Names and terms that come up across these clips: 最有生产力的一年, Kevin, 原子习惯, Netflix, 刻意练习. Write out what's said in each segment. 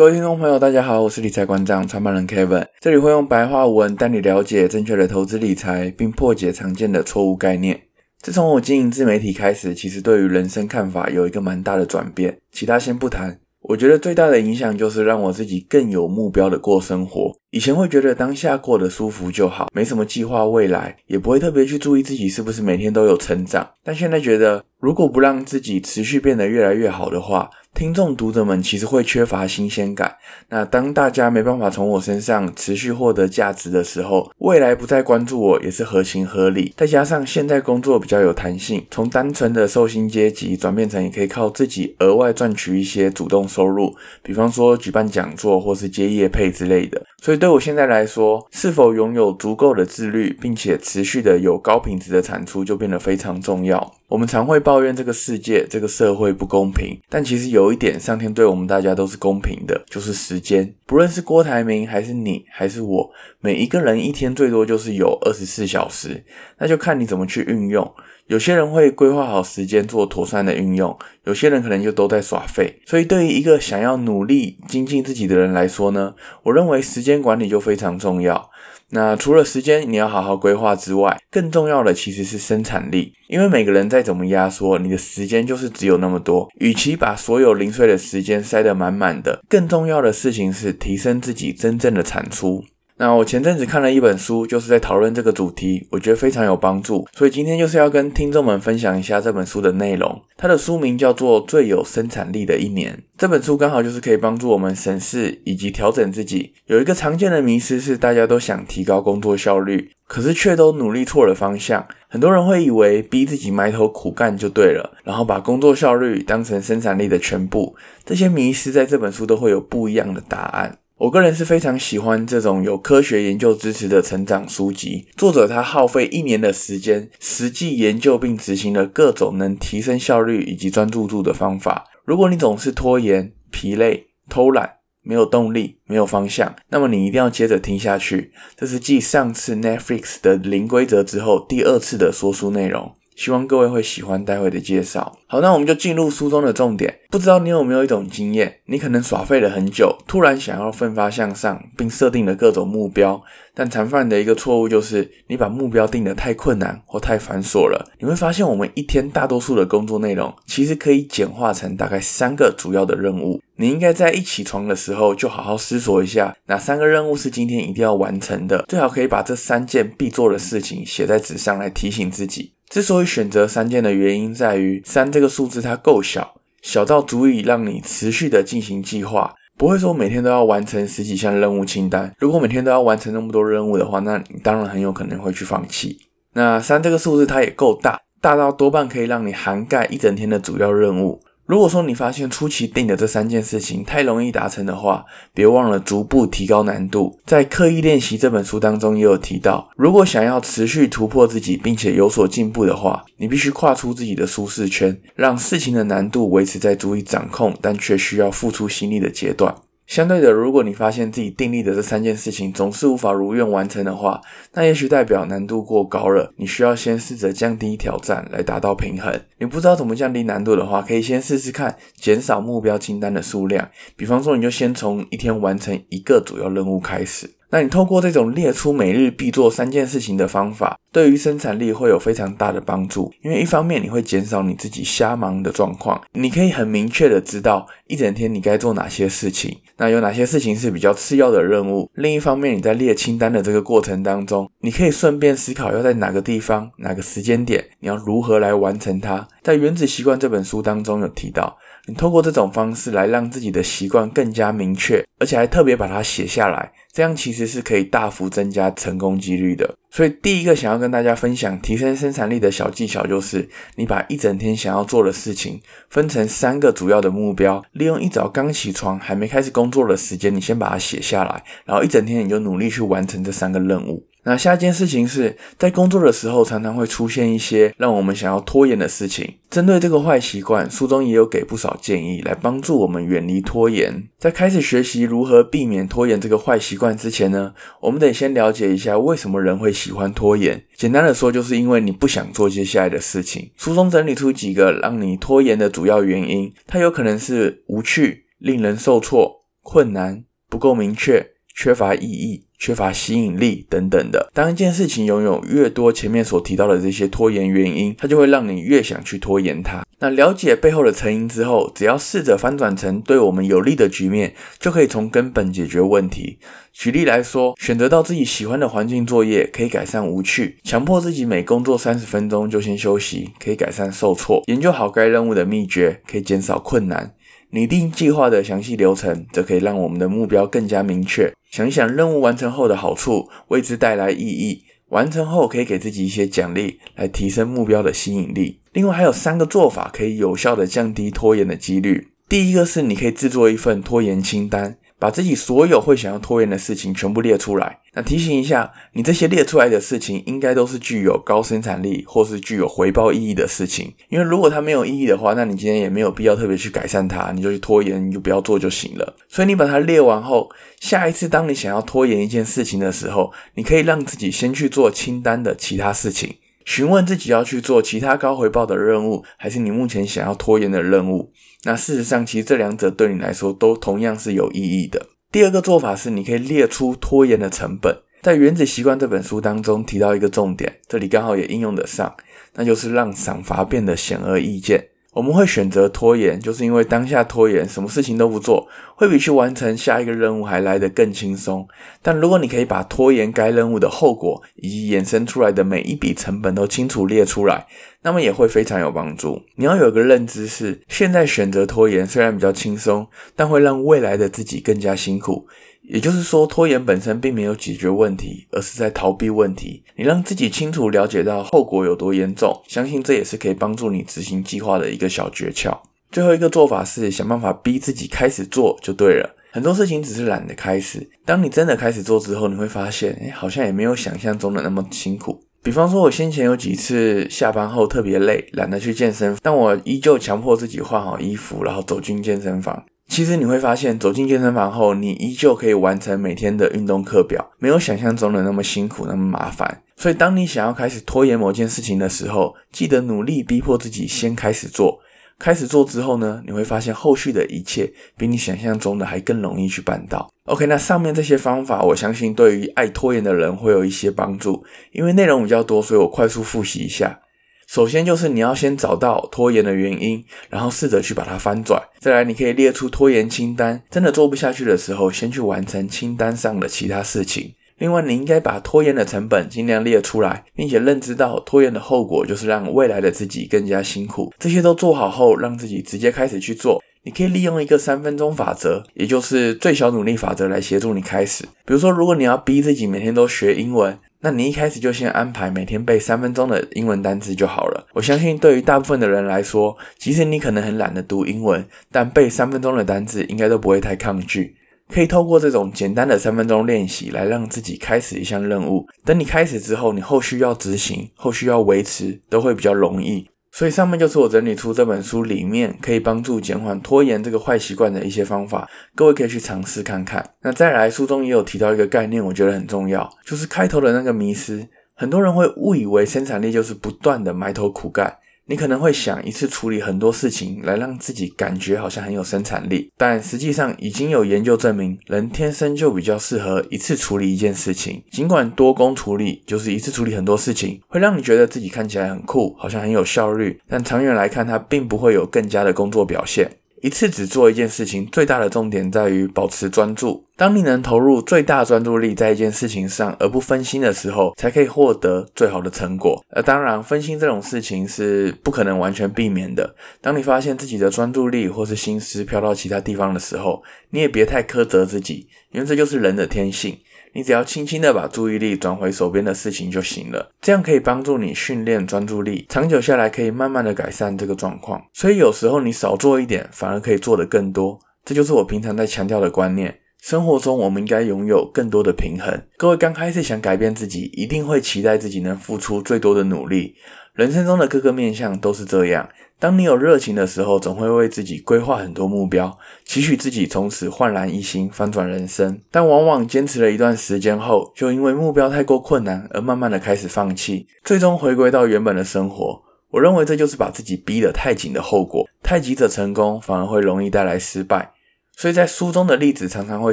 各位听众朋友大家好，我是理财馆长创办人 Kevin， 这里会用白话文带你了解正确的投资理财，并破解常见的错误概念。自从我经营自媒体开始，其实对于人生看法有一个蛮大的转变，其他先不谈。我觉得最大的影响就是让我自己更有目标的过生活。以前会觉得当下过得舒服就好，没什么计划未来，也不会特别去注意自己是不是每天都有成长。但现在觉得，如果不让自己持续变得越来越好的话，听众读者们其实会缺乏新鲜感。那当大家没办法从我身上持续获得价值的时候，未来不再关注我也是合情合理。再加上现在工作比较有弹性，从单纯的受薪阶级转变成也可以靠自己额外赚取一些主动收入，比方说举办讲座或是接业配之类的。所以对我现在来说，是否拥有足够的自律，并且持续的有高品质的产出就变得非常重要。我们常会抱怨这个世界这个社会不公平，但其实有一点上天对我们大家都是公平的，就是时间。不论是郭台铭还是你还是我，每一个人一天最多就是有24小时，那就看你怎么去运用。有些人会规划好时间做妥善的运用，有些人可能就都在耍废。所以对于一个想要努力精进自己的人来说呢，我认为时间管理就非常重要。那除了时间你要好好规划之外，更重要的其实是生产力。因为每个人再怎么压缩，你的时间就是只有那么多，与其把所有零碎的时间塞得满满的，更重要的事情是提升自己真正的产出。那我前阵子看了一本书，就是在讨论这个主题，我觉得非常有帮助，所以今天就是要跟听众们分享一下这本书的内容。它的书名叫做《最有生产力的一年》。这本书刚好就是可以帮助我们审视以及调整自己。有一个常见的迷思是大家都想提高工作效率，可是却都努力错了方向。很多人会以为逼自己埋头苦干就对了，然后把工作效率当成生产力的全部。这些迷思在这本书都会有不一样的答案。我个人是非常喜欢这种有科学研究支持的成长书籍，作者他耗费1年的时间，实际研究并执行了各种能提升效率以及专注度的方法。如果你总是拖延、疲累、偷懒，没有动力，没有方向，那么你一定要接着听下去。这是继上次 Netflix 的零规则之后第2次的说书内容，希望各位会喜欢待会的介绍。好，那我们就进入书中的重点。不知道你有没有一种经验，你可能耍废了很久，突然想要奋发向上，并设定了各种目标，但常犯的一个错误就是你把目标定得太困难或太繁琐了。你会发现我们一天大多数的工作内容其实可以简化成大概3个主要的任务。你应该在一起床的时候就好好思索一下，哪3个任务是今天一定要完成的，最好可以把这3件必做的事情写在纸上来提醒自己。之所以选择3件的原因在于，3这个数字它够小，小到足以让你持续的进行计划，不会说每天都要完成10几项任务清单。如果每天都要完成那么多任务的话，那你当然很有可能会去放弃。那3这个数字它也够大，大到多半可以让你涵盖一整天的主要任务。如果说你发现初期定的这3件事情太容易达成的话，别忘了逐步提高难度。在《刻意练习》这本书当中也有提到，如果想要持续突破自己并且有所进步的话，你必须跨出自己的舒适圈，让事情的难度维持在足以掌控但却需要付出心力的阶段。相对的，如果你发现自己订立的这3件事情总是无法如愿完成的话，那也许代表难度过高了，你需要先试着降低挑战来达到平衡。你不知道怎么降低难度的话，可以先试试看减少目标清单的数量，比方说你就先从一天完成1个主要任务开始。那你透过这种列出每日必做3件事情的方法，对于生产力会有非常大的帮助。因为一方面你会减少你自己瞎忙的状况，你可以很明确的知道一整天你该做哪些事情，那有哪些事情是比较次要的任务。另一方面，你在列清单的这个过程当中，你可以顺便思考要在哪个地方、哪个时间点，你要如何来完成它。在《原子习惯》这本书当中有提到，你透过这种方式来让自己的习惯更加明确，而且还特别把它写下来，这样其实是可以大幅增加成功几率的。所以第一个想要跟大家分享提升生产力的小技巧，就是你把一整天想要做的事情分成3个主要的目标，利用一早刚起床还没开始工作的时间，你先把它写下来，然后一整天你就努力去完成这3个任务。那下一件事情是，在工作的时候常常会出现一些让我们想要拖延的事情。针对这个坏习惯，书中也有给不少建议来帮助我们远离拖延。在开始学习如何避免拖延这个坏习惯之前呢，我们得先了解一下为什么人会喜欢拖延。简单的说，就是因为你不想做接下来的事情。书中整理出几个让你拖延的主要原因，它有可能是无趣、令人受挫、困难、不够明确、缺乏意义、缺乏吸引力等等的。当一件事情拥有越多前面所提到的这些拖延原因，它就会让你越想去拖延它。那了解背后的成因之后，只要试着翻转成对我们有利的局面，就可以从根本解决问题。举例来说，选择到自己喜欢的环境作业，可以改善无趣；强迫自己每工作30分钟就先休息，可以改善受挫；研究好该任务的秘诀，可以减少困难；拟定计划的详细流程，这可以让我们的目标更加明确；想一想任务完成后的好处，为之带来意义；完成后可以给自己一些奖励，来提升目标的吸引力。另外还有3个做法可以有效的降低拖延的几率。第一个是你可以制作一份拖延清单，把自己所有会想要拖延的事情全部列出来。那提醒一下，你这些列出来的事情应该都是具有高生产力或是具有回报意义的事情，因为如果它没有意义的话，那你今天也没有必要特别去改善它，你就去拖延，你就不要做就行了。所以你把它列完后，下一次当你想要拖延一件事情的时候，你可以让自己先去做清单的其他事情，询问自己要去做其他高回报的任务，还是你目前想要拖延的任务。那事实上，其实这两者对你来说都同样是有意义的。第二个做法是你可以列出拖延的成本。在《原子习惯》这本书当中提到一个重点，这里刚好也应用得上，那就是让赏罚变得显而易见。我们会选择拖延，就是因为当下拖延什么事情都不做，会比去完成下一个任务还来得更轻松。但如果你可以把拖延该任务的后果以及衍生出来的每一笔成本都清楚列出来，那么也会非常有帮助。你要有个认知是，现在选择拖延虽然比较轻松，但会让未来的自己更加辛苦。也就是说，拖延本身并没有解决问题，而是在逃避问题。你让自己清楚了解到后果有多严重，相信这也是可以帮助你执行计划的一个小诀窍。最后一个做法是想办法逼自己开始做就对了。很多事情只是懒得开始，当你真的开始做之后，你会发现好像也没有想象中的那么辛苦。比方说，我先前有几次下班后特别累，懒得去健身，但我依旧强迫自己换好衣服，然后走进健身房。其实你会发现，走进健身房后，你依旧可以完成每天的运动课表，没有想象中的那么辛苦，那么麻烦。所以当你想要开始拖延某件事情的时候，记得努力逼迫自己先开始做。开始做之后呢，你会发现后续的一切比你想象中的还更容易去办到。OK， 那上面这些方法，我相信对于爱拖延的人会有一些帮助。因为内容比较多，所以我快速复习一下。首先就是你要先找到拖延的原因，然后试着去把它翻转。再来，你可以列出拖延清单，真的做不下去的时候，先去完成清单上的其他事情。另外，你应该把拖延的成本尽量列出来，并且认知到拖延的后果就是让未来的自己更加辛苦。这些都做好后，让自己直接开始去做。你可以利用一个3分钟法则，也就是最小努力法则来协助你开始。比如说，如果你要逼自己每天都学英文，那你一开始就先安排每天背3分钟的英文单字就好了。我相信对于大部分的人来说，即使你可能很懒得读英文，但背3分钟的单字应该都不会太抗拒。可以透过这种简单的3分钟练习来让自己开始一项任务。等你开始之后，你后续要执行，后续要维持，都会比较容易。所以上面就是我整理出这本书里面可以帮助减缓拖延这个坏习惯的一些方法，各位可以去尝试看看。那再来，书中也有提到一个概念，我觉得很重要，就是开头的那个迷思。很多人会误以为生产力就是不断的埋头苦干，你可能会想一次处理很多事情来让自己感觉好像很有生产力，但实际上已经有研究证明，人天生就比较适合一次处理一件事情。尽管多工处理，就是一次处理很多事情，会让你觉得自己看起来很酷，好像很有效率，但长远来看，它并不会有更佳的工作表现。一次只做一件事情，最大的重点在于保持专注。当你能投入最大专注力在一件事情上，而不分心的时候，才可以获得最好的成果。当然，分心这种事情是不可能完全避免的。当你发现自己的专注力或是心思飘到其他地方的时候，你也别太苛责自己，因为这就是人的天性。你只要轻轻的把注意力转回手边的事情就行了，这样可以帮助你训练专注力，长久下来可以慢慢的改善这个状况。所以有时候你少做一点，反而可以做得更多，这就是我平常在强调的观念。生活中我们应该拥有更多的平衡。各位刚开始想改变自己，一定会期待自己能付出最多的努力，人生中的各个面向都是这样。当你有热情的时候，总会为自己规划很多目标，期许自己从此焕然一新，翻转人生。但往往坚持了一段时间后，就因为目标太过困难而慢慢的开始放弃，最终回归到原本的生活。我认为这就是把自己逼得太紧的后果，太急着成功反而会容易带来失败。所以在书中的例子常常会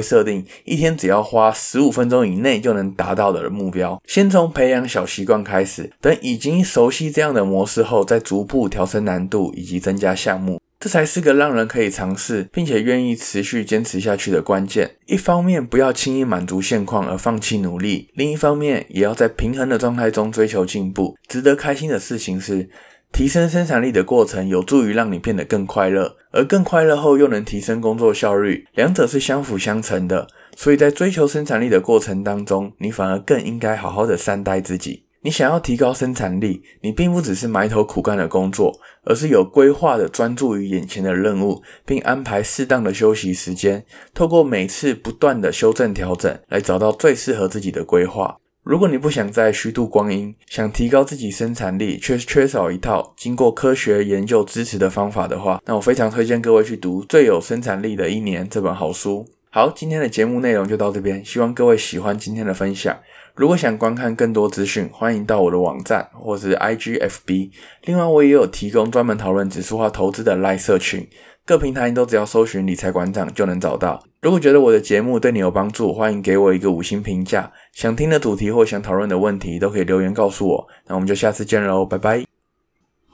设定一天只要花15分钟以内就能达到的目标，先从培养小习惯开始，等已经熟悉这样的模式后，再逐步调升难度以及增加项目，这才是个让人可以尝试并且愿意持续坚持下去的关键。一方面不要轻易满足现况而放弃努力，另一方面也要在平衡的状态中追求进步。值得开心的事情是，提升生产力的过程有助于让你变得更快乐，而更快乐后又能提升工作效率，两者是相辅相成的。所以在追求生产力的过程当中，你反而更应该好好的善待自己。你想要提高生产力，你并不只是埋头苦干的工作，而是有规划的专注于眼前的任务，并安排适当的休息时间，透过每次不断的修正调整来找到最适合自己的规划。如果你不想再虚度光阴，想提高自己生产力却缺少一套经过科学研究支持的方法的话，那我非常推荐各位去读《最有生产力的一年》这本好书。好，今天的节目内容就到这边，希望各位喜欢今天的分享。如果想观看更多资讯，欢迎到我的网站或是 IGFB。 另外我也有提供专门讨论指数化投资的 LINE 社群，各平台你都只要搜寻理财馆长就能找到。如果觉得我的节目对你有帮助，欢迎给我一个5星评价，想听的主题或想讨论的问题都可以留言告诉我。那我们就下次见咯，拜拜。